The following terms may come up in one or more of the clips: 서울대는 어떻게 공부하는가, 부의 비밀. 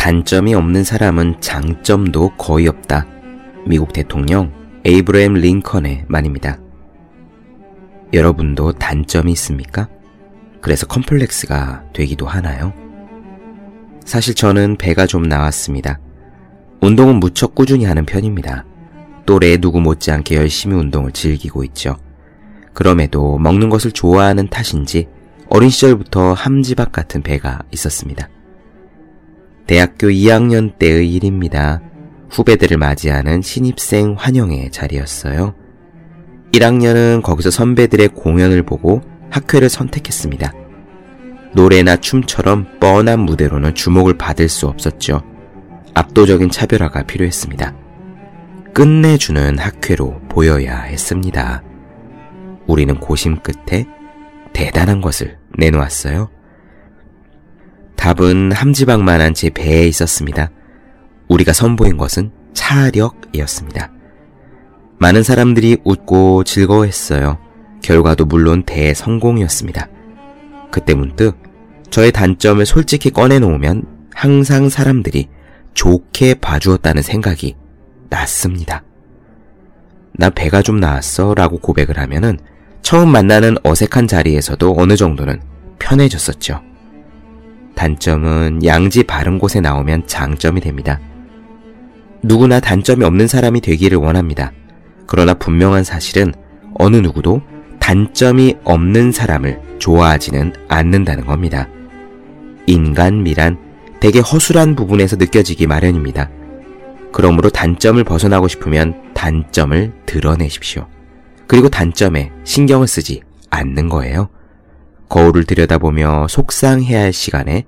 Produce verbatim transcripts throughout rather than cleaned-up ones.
단점이 없는 사람은 장점도 거의 없다. 미국 대통령 에이브러햄 링컨의 말입니다. 여러분도 단점이 있습니까? 그래서 컴플렉스가 되기도 하나요? 사실 저는 배가 좀 나왔습니다. 운동은 무척 꾸준히 하는 편입니다. 또래 누구 못지않게 열심히 운동을 즐기고 있죠. 그럼에도 먹는 것을 좋아하는 탓인지 어린 시절부터 함지박 같은 배가 있었습니다. 대학교 이 학년 때의 일입니다. 후배들을 맞이하는 신입생 환영회 자리였어요. 일 학년은 거기서 선배들의 공연을 보고 학회를 선택했습니다. 노래나 춤처럼 뻔한 무대로는 주목을 받을 수 없었죠. 압도적인 차별화가 필요했습니다. 끝내주는 학회로 보여야 했습니다. 우리는 고심 끝에 대단한 것을 내놓았어요. 답은 함지박만한 제 배에 있었습니다. 우리가 선보인 것은 차력이었습니다. 많은 사람들이 웃고 즐거워했어요. 결과도 물론 대성공이었습니다. 그때 문득 저의 단점을 솔직히 꺼내놓으면 항상 사람들이 좋게 봐주었다는 생각이 났습니다. 나 배가 좀 나왔어 라고 고백을 하면은 처음 만나는 어색한 자리에서도 어느 정도는 편해졌었죠. 단점은 양지 바른 곳에 나오면 장점이 됩니다. 누구나 단점이 없는 사람이 되기를 원합니다. 그러나 분명한 사실은 어느 누구도 단점이 없는 사람을 좋아하지는 않는다는 겁니다. 인간미란 되게 허술한 부분에서 느껴지기 마련입니다. 그러므로 단점을 벗어나고 싶으면 단점을 드러내십시오. 그리고 단점에 신경을 쓰지 않는 거예요. 거울을 들여다보며 속상해야 할 시간에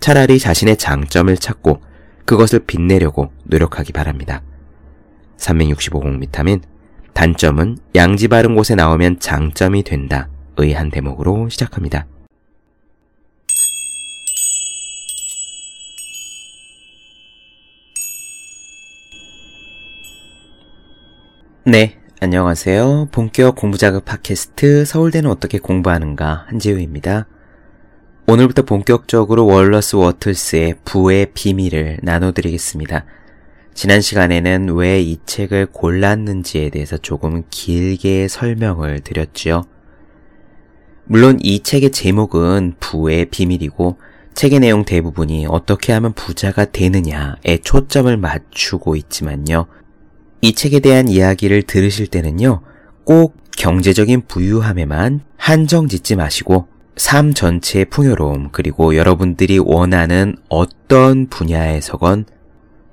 차라리 자신의 장점을 찾고 그것을 빛내려고 노력하기 바랍니다. 삼백육십오 공부 비타민, 단점은 양지 바른 곳에 나오면 장점이 된다 의 한 대목으로 시작합니다. 네, 안녕하세요. 본격 공부자극 팟캐스트 서울대는 어떻게 공부하는가 한지우입니다. 오늘부터 본격적으로 월러스 워틀스의 부의 비밀을 나눠드리겠습니다. 지난 시간에는 왜 이 책을 골랐는지에 대해서 조금 길게 설명을 드렸죠. 물론 이 책의 제목은 부의 비밀이고 책의 내용 대부분이 어떻게 하면 부자가 되느냐에 초점을 맞추고 있지만요. 이 책에 대한 이야기를 들으실 때는요, 꼭 경제적인 부유함에만 한정 짓지 마시고 삶 전체의 풍요로움, 그리고 여러분들이 원하는 어떤 분야에서건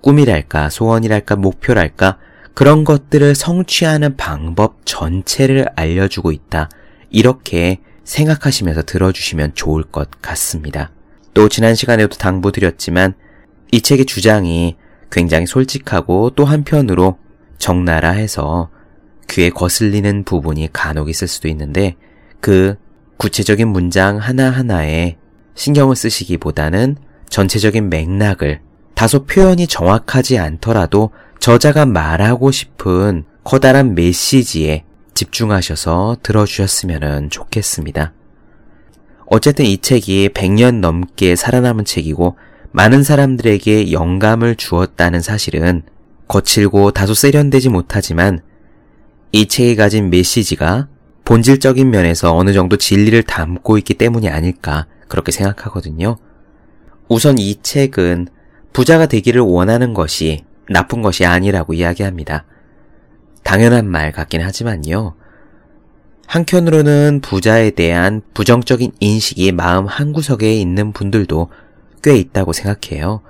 꿈이랄까, 소원이랄까, 목표랄까, 그런 것들을 성취하는 방법 전체를 알려주고 있다. 이렇게 생각하시면서 들어주시면 좋을 것 같습니다. 또 지난 시간에도 당부드렸지만 이 책의 주장이 굉장히 솔직하고 또 한편으로 적나라 해서 귀에 거슬리는 부분이 간혹 있을 수도 있는데 그 구체적인 문장 하나하나에 신경을 쓰시기보다는 전체적인 맥락을 다소 표현이 정확하지 않더라도 저자가 말하고 싶은 커다란 메시지에 집중하셔서 들어주셨으면 좋겠습니다. 어쨌든 이 책이 백 년 넘게 살아남은 책이고 많은 사람들에게 영감을 주었다는 사실은 거칠고 다소 세련되지 못하지만 이 책이 가진 메시지가 본질적인 면에서 어느 정도 진리를 담고 있기 때문이 아닐까 그렇게 생각하거든요. 우선 이 책은 부자가 되기를 원하는 것이 나쁜 것이 아니라고 이야기합니다. 당연한 말 같긴 하지만요. 한편으로는 부자에 대한 부정적인 인식이 마음 한구석에 있는 분들도 꽤 있다고 생각해요.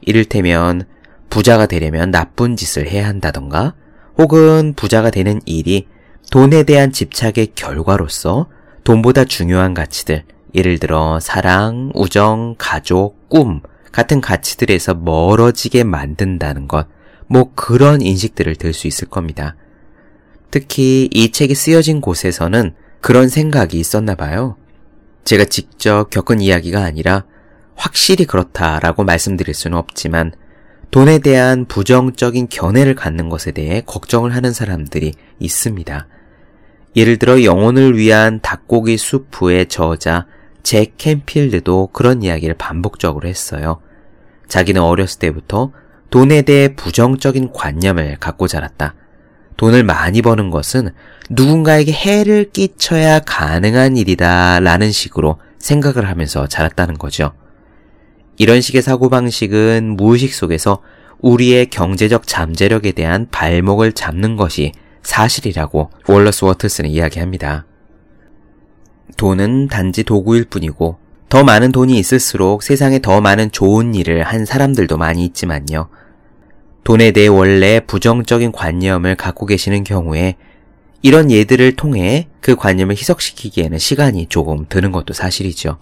이를테면 부자가 되려면 나쁜 짓을 해야 한다던가 혹은 부자가 되는 일이 돈에 대한 집착의 결과로서 돈보다 중요한 가치들, 예를 들어 사랑, 우정, 가족, 꿈 같은 가치들에서 멀어지게 만든다는 것, 뭐 그런 인식들을 들 수 있을 겁니다. 특히 이 책이 쓰여진 곳에서는 그런 생각이 있었나 봐요. 제가 직접 겪은 이야기가 아니라 확실히 그렇다라고 말씀드릴 수는 없지만 돈에 대한 부정적인 견해를 갖는 것에 대해 걱정을 하는 사람들이 있습니다. 예를 들어 영혼을 위한 닭고기 수프의 저자 잭 캔필드도 그런 이야기를 반복적으로 했어요. 자기는 어렸을 때부터 돈에 대해 부정적인 관념을 갖고 자랐다. 돈을 많이 버는 것은 누군가에게 해를 끼쳐야 가능한 일이다 라는 식으로 생각을 하면서 자랐다는 거죠. 이런 식의 사고방식은 무의식 속에서 우리의 경제적 잠재력에 대한 발목을 잡는 것이 사실이라고 월러스 워트스는 이야기합니다. 돈은 단지 도구일 뿐이고 더 많은 돈이 있을수록 세상에 더 많은 좋은 일을 한 사람들도 많이 있지만요. 돈에 대해 원래 부정적인 관념을 갖고 계시는 경우에 이런 예들을 통해 그 관념을 희석시키기에는 시간이 조금 드는 것도 사실이죠.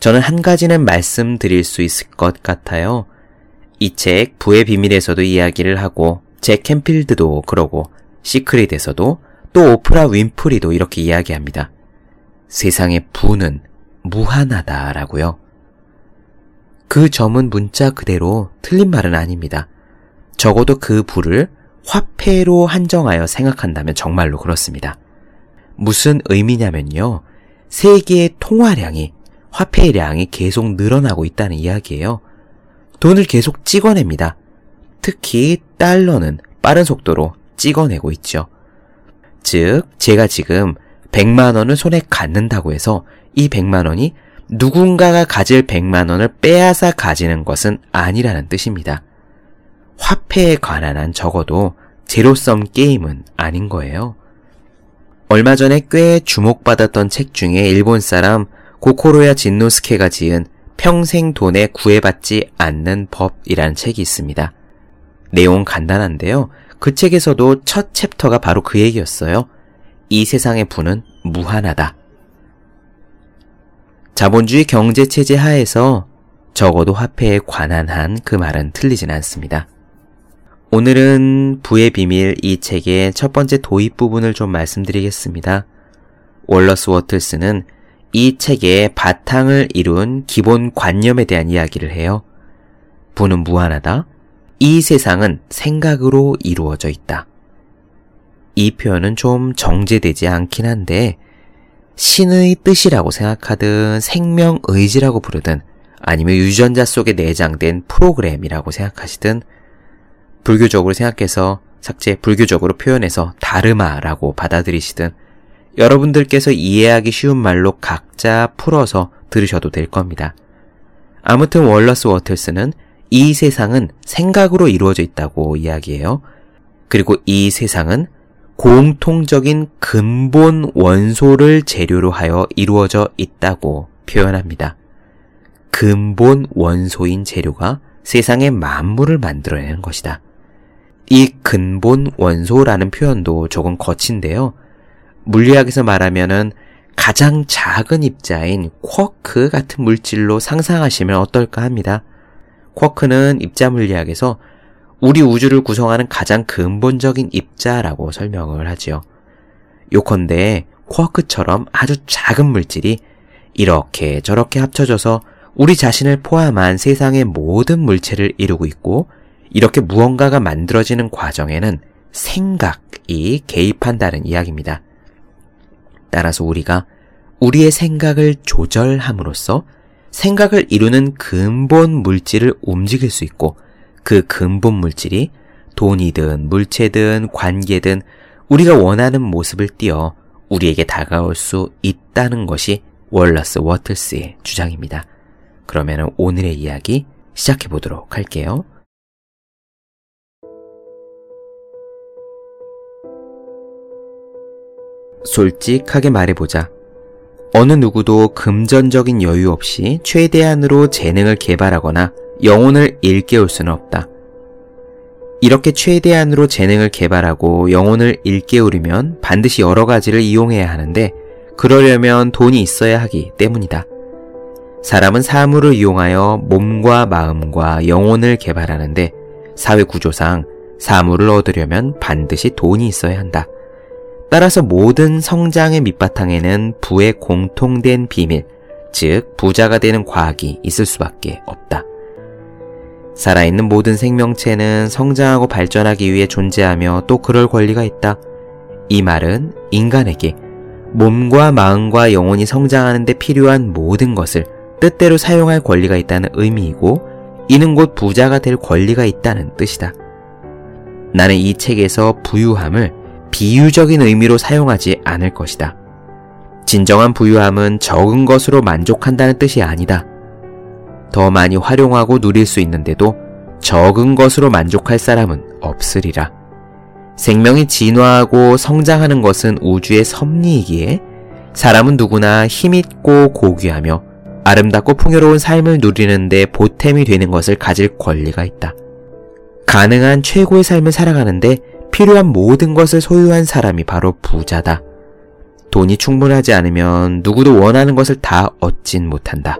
저는 한 가지는 말씀드릴 수 있을 것 같아요. 이 책 부의 비밀에서도 이야기를 하고 잭 캔필드도 그러고 시크릿에서도 또 오프라 윈프리도 이렇게 이야기합니다. 세상의 부는 무한하다라고요. 그 점은 문자 그대로 틀린 말은 아닙니다. 적어도 그 부를 화폐로 한정하여 생각한다면 정말로 그렇습니다. 무슨 의미냐면요. 세계의 통화량이, 화폐량이 계속 늘어나고 있다는 이야기예요. 돈을 계속 찍어냅니다. 특히 달러는 빠른 속도로 찍어내고 있죠. 즉, 제가 지금 백만 원을 손에 갖는다고 해서 이 백만 원이 누군가가 가질 백만 원을 빼앗아 가지는 것은 아니라는 뜻입니다. 화폐에 관한 한 적어도 제로섬 게임은 아닌 거예요. 얼마 전에 꽤 주목받았던 책 중에 일본 사람 고코로야 진노스케가 지은 평생 돈에 구애받지 않는 법이라는 책이 있습니다. 내용 간단한데요. 그 책에서도 첫 챕터가 바로 그 얘기였어요. 이 세상의 부는 무한하다. 자본주의 경제체제 하에서 적어도 화폐에 관한 한 그 말은 틀리진 않습니다. 오늘은 부의 비밀 이 책의 첫 번째 도입 부분을 좀 말씀드리겠습니다. 월러스 워틀스는 이 책의 바탕을 이룬 기본 관념에 대한 이야기를 해요. 부는 무한하다. 이 세상은 생각으로 이루어져 있다. 이 표현은 좀 정제되지 않긴 한데 신의 뜻이라고 생각하든 생명의지라고 부르든 아니면 유전자 속에 내장된 프로그램이라고 생각하시든 불교적으로 생각해서 삭제 불교적으로 표현해서 다르마라고 받아들이시든 여러분들께서 이해하기 쉬운 말로 각자 풀어서 들으셔도 될 겁니다. 아무튼 월러스 워틀스는 이 세상은 생각으로 이루어져 있다고 이야기해요. 그리고 이 세상은 공통적인 근본 원소를 재료로 하여 이루어져 있다고 표현합니다. 근본 원소인 재료가 세상의 만물을 만들어내는 것이다. 이 근본 원소라는 표현도 조금 거친데요. 물리학에서 말하면은 가장 작은 입자인 쿼크 같은 물질로 상상하시면 어떨까 합니다. 쿼크는 입자 물리학에서 우리 우주를 구성하는 가장 근본적인 입자라고 설명을 하지요. 요컨대 쿼크처럼 아주 작은 물질이 이렇게 저렇게 합쳐져서 우리 자신을 포함한 세상의 모든 물체를 이루고 있고 이렇게 무언가가 만들어지는 과정에는 생각이 개입한다는 이야기입니다. 따라서 우리가 우리의 생각을 조절함으로써 생각을 이루는 근본 물질을 움직일 수 있고 그 근본 물질이 돈이든 물체든 관계든 우리가 원하는 모습을 띄어 우리에게 다가올 수 있다는 것이 월러스 워틀스의 주장입니다. 그러면 오늘의 이야기 시작해 보도록 할게요. 솔직하게 말해보자. 어느 누구도 금전적인 여유 없이 최대한으로 재능을 개발하거나 영혼을 일깨울 수는 없다. 이렇게 최대한으로 재능을 개발하고 영혼을 일깨우려면 반드시 여러 가지를 이용해야 하는데 그러려면 돈이 있어야 하기 때문이다. 사람은 사물을 이용하여 몸과 마음과 영혼을 개발하는데 사회 구조상 사물을 얻으려면 반드시 돈이 있어야 한다. 따라서 모든 성장의 밑바탕에는 부의 공통된 비밀, 즉 부자가 되는 과학이 있을 수밖에 없다. 살아있는 모든 생명체는 성장하고 발전하기 위해 존재하며 또 그럴 권리가 있다. 이 말은 인간에게 몸과 마음과 영혼이 성장하는 데 필요한 모든 것을 뜻대로 사용할 권리가 있다는 의미이고 이는 곧 부자가 될 권리가 있다는 뜻이다. 나는 이 책에서 부유함을 비유적인 의미로 사용하지 않을 것이다. 진정한 부유함은 적은 것으로 만족한다는 뜻이 아니다. 더 많이 활용하고 누릴 수 있는데도 적은 것으로 만족할 사람은 없으리라. 생명이 진화하고 성장하는 것은 우주의 섭리이기에 사람은 누구나 힘있고 고귀하며 아름답고 풍요로운 삶을 누리는 데 보탬이 되는 것을 가질 권리가 있다. 가능한 최고의 삶을 살아가는데 필요한 모든 것을 소유한 사람이 바로 부자다. 돈이 충분하지 않으면 누구도 원하는 것을 다 얻진 못한다.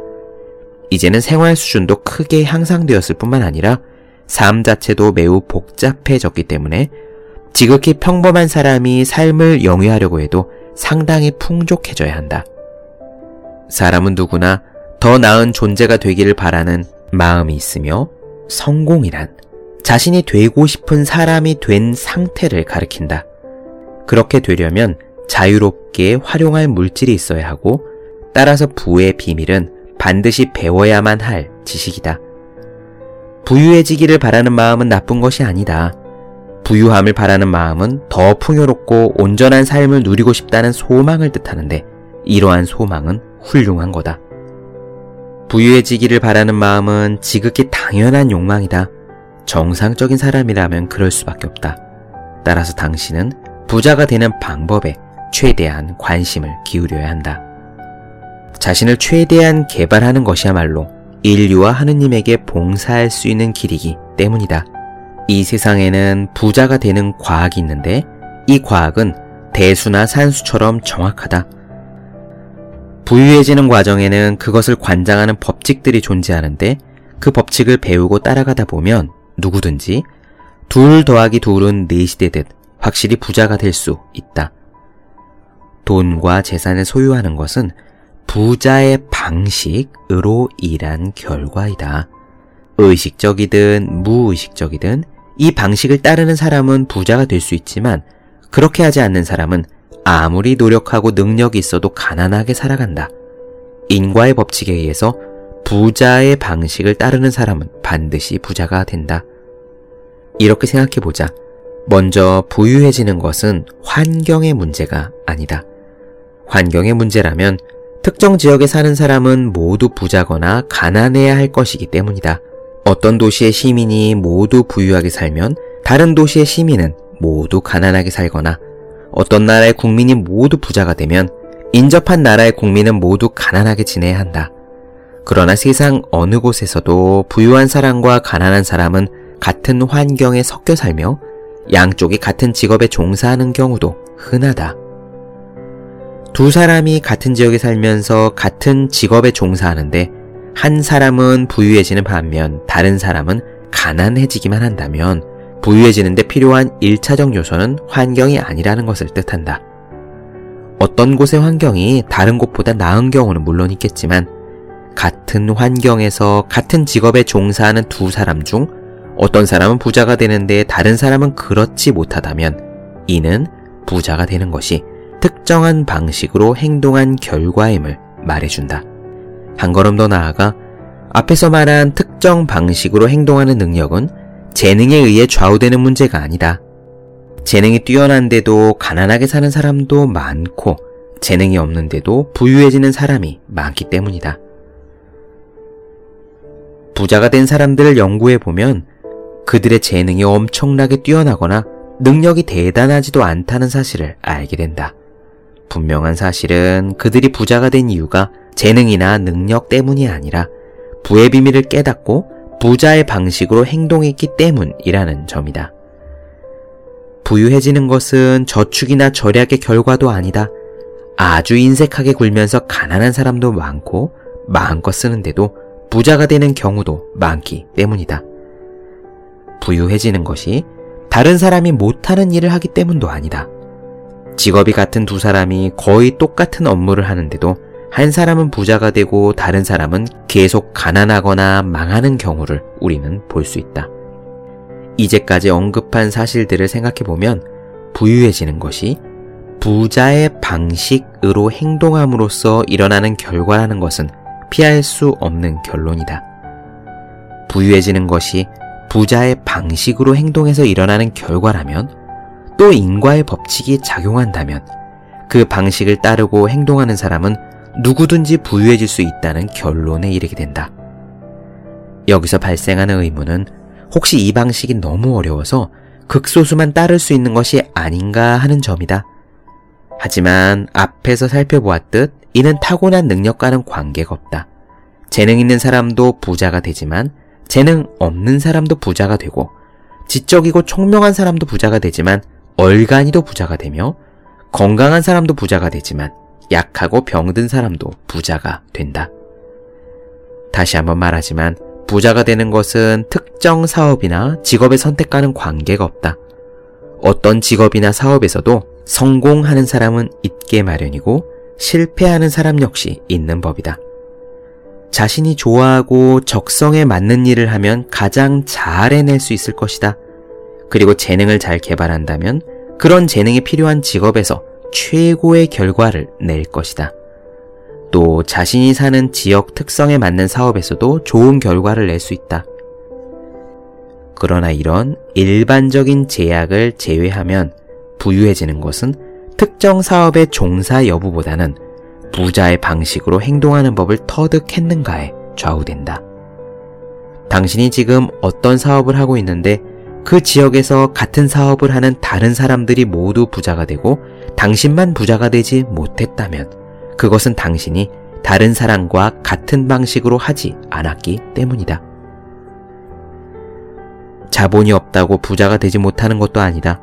이제는 생활 수준도 크게 향상되었을 뿐만 아니라 삶 자체도 매우 복잡해졌기 때문에 지극히 평범한 사람이 삶을 영위하려고 해도 상당히 풍족해져야 한다. 사람은 누구나 더 나은 존재가 되기를 바라는 마음이 있으며 성공이란 자신이 되고 싶은 사람이 된 상태를 가리킨다. 그렇게 되려면 자유롭게 활용할 물질이 있어야 하고 따라서 부의 비밀은 반드시 배워야만 할 지식이다. 부유해지기를 바라는 마음은 나쁜 것이 아니다. 부유함을 바라는 마음은 더 풍요롭고 온전한 삶을 누리고 싶다는 소망을 뜻하는데 이러한 소망은 훌륭한 거다. 부유해지기를 바라는 마음은 지극히 당연한 욕망이다. 정상적인 사람이라면 그럴 수밖에 없다. 따라서 당신은 부자가 되는 방법에 최대한 관심을 기울여야 한다. 자신을 최대한 개발하는 것이야말로 인류와 하느님에게 봉사할 수 있는 길이기 때문이다. 이 세상에는 부자가 되는 과학이 있는데 이 과학은 대수나 산수처럼 정확하다. 부유해지는 과정에는 그것을 관장하는 법칙들이 존재하는데 그 법칙을 배우고 따라가다 보면 누구든지 둘 더하기 둘은 넷이 되듯 확실히 부자가 될 수 있다. 돈과 재산을 소유하는 것은 부자의 방식으로 일한 결과이다. 의식적이든 무의식적이든 이 방식을 따르는 사람은 부자가 될 수 있지만 그렇게 하지 않는 사람은 아무리 노력하고 능력이 있어도 가난하게 살아간다. 인과의 법칙에 의해서 부자의 방식을 따르는 사람은 반드시 부자가 된다. 이렇게 생각해보자. 먼저 부유해지는 것은 환경의 문제가 아니다. 환경의 문제라면 특정 지역에 사는 사람은 모두 부자거나 가난해야 할 것이기 때문이다. 어떤 도시의 시민이 모두 부유하게 살면 다른 도시의 시민은 모두 가난하게 살거나 어떤 나라의 국민이 모두 부자가 되면 인접한 나라의 국민은 모두 가난하게 지내야 한다. 그러나 세상 어느 곳에서도 부유한 사람과 가난한 사람은 같은 환경에 섞여 살며 양쪽이 같은 직업에 종사하는 경우도 흔하다. 두 사람이 같은 지역에 살면서 같은 직업에 종사하는데 한 사람은 부유해지는 반면 다른 사람은 가난해지기만 한다면 부유해지는데 필요한 일차적 요소는 환경이 아니라는 것을 뜻한다. 어떤 곳의 환경이 다른 곳보다 나은 경우는 물론 있겠지만 같은 환경에서 같은 직업에 종사하는 두 사람 중 어떤 사람은 부자가 되는데 다른 사람은 그렇지 못하다면 이는 부자가 되는 것이 특정한 방식으로 행동한 결과임을 말해준다. 한 걸음 더 나아가 앞에서 말한 특정 방식으로 행동하는 능력은 재능에 의해 좌우되는 문제가 아니다. 재능이 뛰어난데도 가난하게 사는 사람도 많고 재능이 없는데도 부유해지는 사람이 많기 때문이다. 부자가 된 사람들을 연구해보면 그들의 재능이 엄청나게 뛰어나거나 능력이 대단하지도 않다는 사실을 알게 된다. 분명한 사실은 그들이 부자가 된 이유가 재능이나 능력 때문이 아니라 부의 비밀을 깨닫고 부자의 방식으로 행동했기 때문이라는 점이다. 부유해지는 것은 저축이나 절약의 결과도 아니다. 아주 인색하게 굴면서 가난한 사람도 많고 마음껏 쓰는데도 부자가 되는 경우도 많기 때문이다. 부유해지는 것이 다른 사람이 못하는 일을 하기 때문도 아니다. 직업이 같은 두 사람이 거의 똑같은 업무를 하는데도 한 사람은 부자가 되고 다른 사람은 계속 가난하거나 망하는 경우를 우리는 볼 수 있다. 이제까지 언급한 사실들을 생각해보면 부유해지는 것이 부자의 방식으로 행동함으로써 일어나는 결과라는 것은 피할 수 없는 결론이다. 부유해지는 것이 부자의 방식으로 행동해서 일어나는 결과라면, 또 인과의 법칙이 작용한다면 그 방식을 따르고 행동하는 사람은 누구든지 부유해질 수 있다는 결론에 이르게 된다. 여기서 발생하는 의문은 혹시 이 방식이 너무 어려워서 극소수만 따를 수 있는 것이 아닌가 하는 점이다. 하지만 앞에서 살펴보았듯 이는 타고난 능력과는 관계가 없다. 재능 있는 사람도 부자가 되지만 재능 없는 사람도 부자가 되고, 지적이고 총명한 사람도 부자가 되지만 얼간이도 부자가 되며, 건강한 사람도 부자가 되지만 약하고 병든 사람도 부자가 된다. 다시 한번 말하지만 부자가 되는 것은 특정 사업이나 직업의 선택과는 관계가 없다. 어떤 직업이나 사업에서도 성공하는 사람은 있게 마련이고 실패하는 사람 역시 있는 법이다. 자신이 좋아하고 적성에 맞는 일을 하면 가장 잘 해낼 수 있을 것이다. 그리고 재능을 잘 개발한다면 그런 재능이 필요한 직업에서 최고의 결과를 낼 것이다. 또 자신이 사는 지역 특성에 맞는 사업에서도 좋은 결과를 낼 수 있다. 그러나 이런 일반적인 제약을 제외하면 부유해지는 것은 특정 사업의 종사 여부보다는 부자의 방식으로 행동하는 법을 터득했는가에 좌우된다. 당신이 지금 어떤 사업을 하고 있는데 그 지역에서 같은 사업을 하는 다른 사람들이 모두 부자가 되고 당신만 부자가 되지 못했다면 그것은 당신이 다른 사람과 같은 방식으로 하지 않았기 때문이다. 자본이 없다고 부자가 되지 못하는 것도 아니다.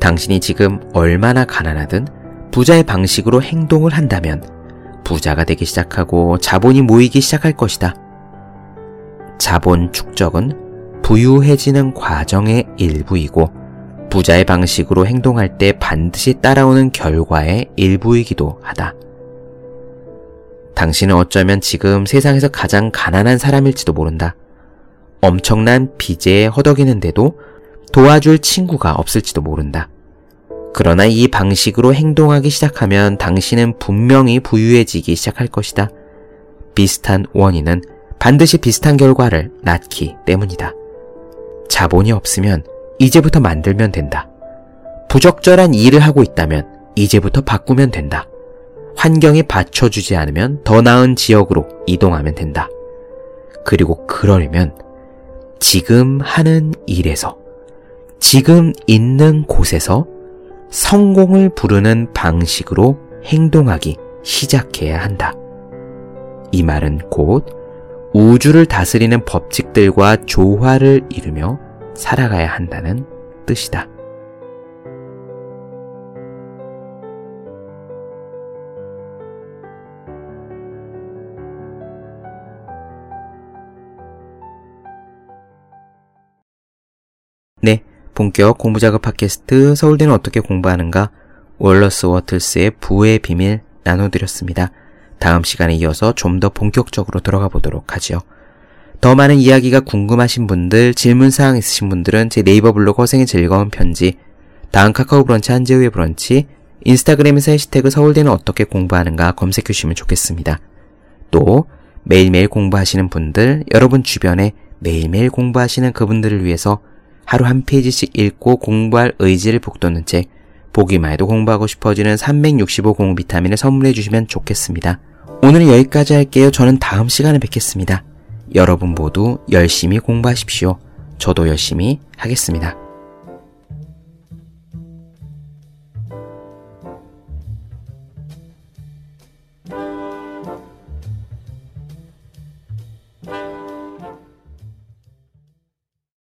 당신이 지금 얼마나 가난하든 부자의 방식으로 행동을 한다면 부자가 되기 시작하고 자본이 모이기 시작할 것이다. 자본 축적은 부유해지는 과정의 일부이고 부자의 방식으로 행동할 때 반드시 따라오는 결과의 일부이기도 하다. 당신은 어쩌면 지금 세상에서 가장 가난한 사람일지도 모른다. 엄청난 빚에 허덕이는데도 도와줄 친구가 없을지도 모른다. 그러나 이 방식으로 행동하기 시작하면 당신은 분명히 부유해지기 시작할 것이다. 비슷한 원인은 반드시 비슷한 결과를 낳기 때문이다. 자본이 없으면 이제부터 만들면 된다. 부적절한 일을 하고 있다면 이제부터 바꾸면 된다. 환경이 받쳐주지 않으면 더 나은 지역으로 이동하면 된다. 그리고 그러려면 지금 하는 일에서, 지금 있는 곳에서 성공을 부르는 방식으로 행동하기 시작해야 한다. 이 말은 곧 우주를 다스리는 법칙들과 조화를 이루며 살아가야 한다는 뜻이다. 네, 본격 공부작업 팟캐스트 서울대는 어떻게 공부하는가, 월러스 워틀스의 부의 비밀 나눠드렸습니다. 다음 시간에 이어서 좀 더 본격적으로 들어가 보도록 하지요. 더 많은 이야기가 궁금하신 분들, 질문사항 있으신 분들은 제 네이버 블로그 허생의 즐거운 편지, 다음 카카오 브런치 한재우의 브런치, 인스타그램에서 해시태그 서울대는 어떻게 공부하는가 검색해 주시면 좋겠습니다. 또 매일매일 공부하시는 분들, 여러분 주변에 매일매일 공부하시는 그분들을 위해서 하루 한 페이지씩 읽고 공부할 의지를 북돋는 책, 보기만 해도 공부하고 싶어지는 삼백육십오 공부 비타민을 선물해 주시면 좋겠습니다. 오늘은 여기까지 할게요. 저는 다음 시간에 뵙겠습니다. 여러분 모두 열심히 공부하십시오. 저도 열심히 하겠습니다.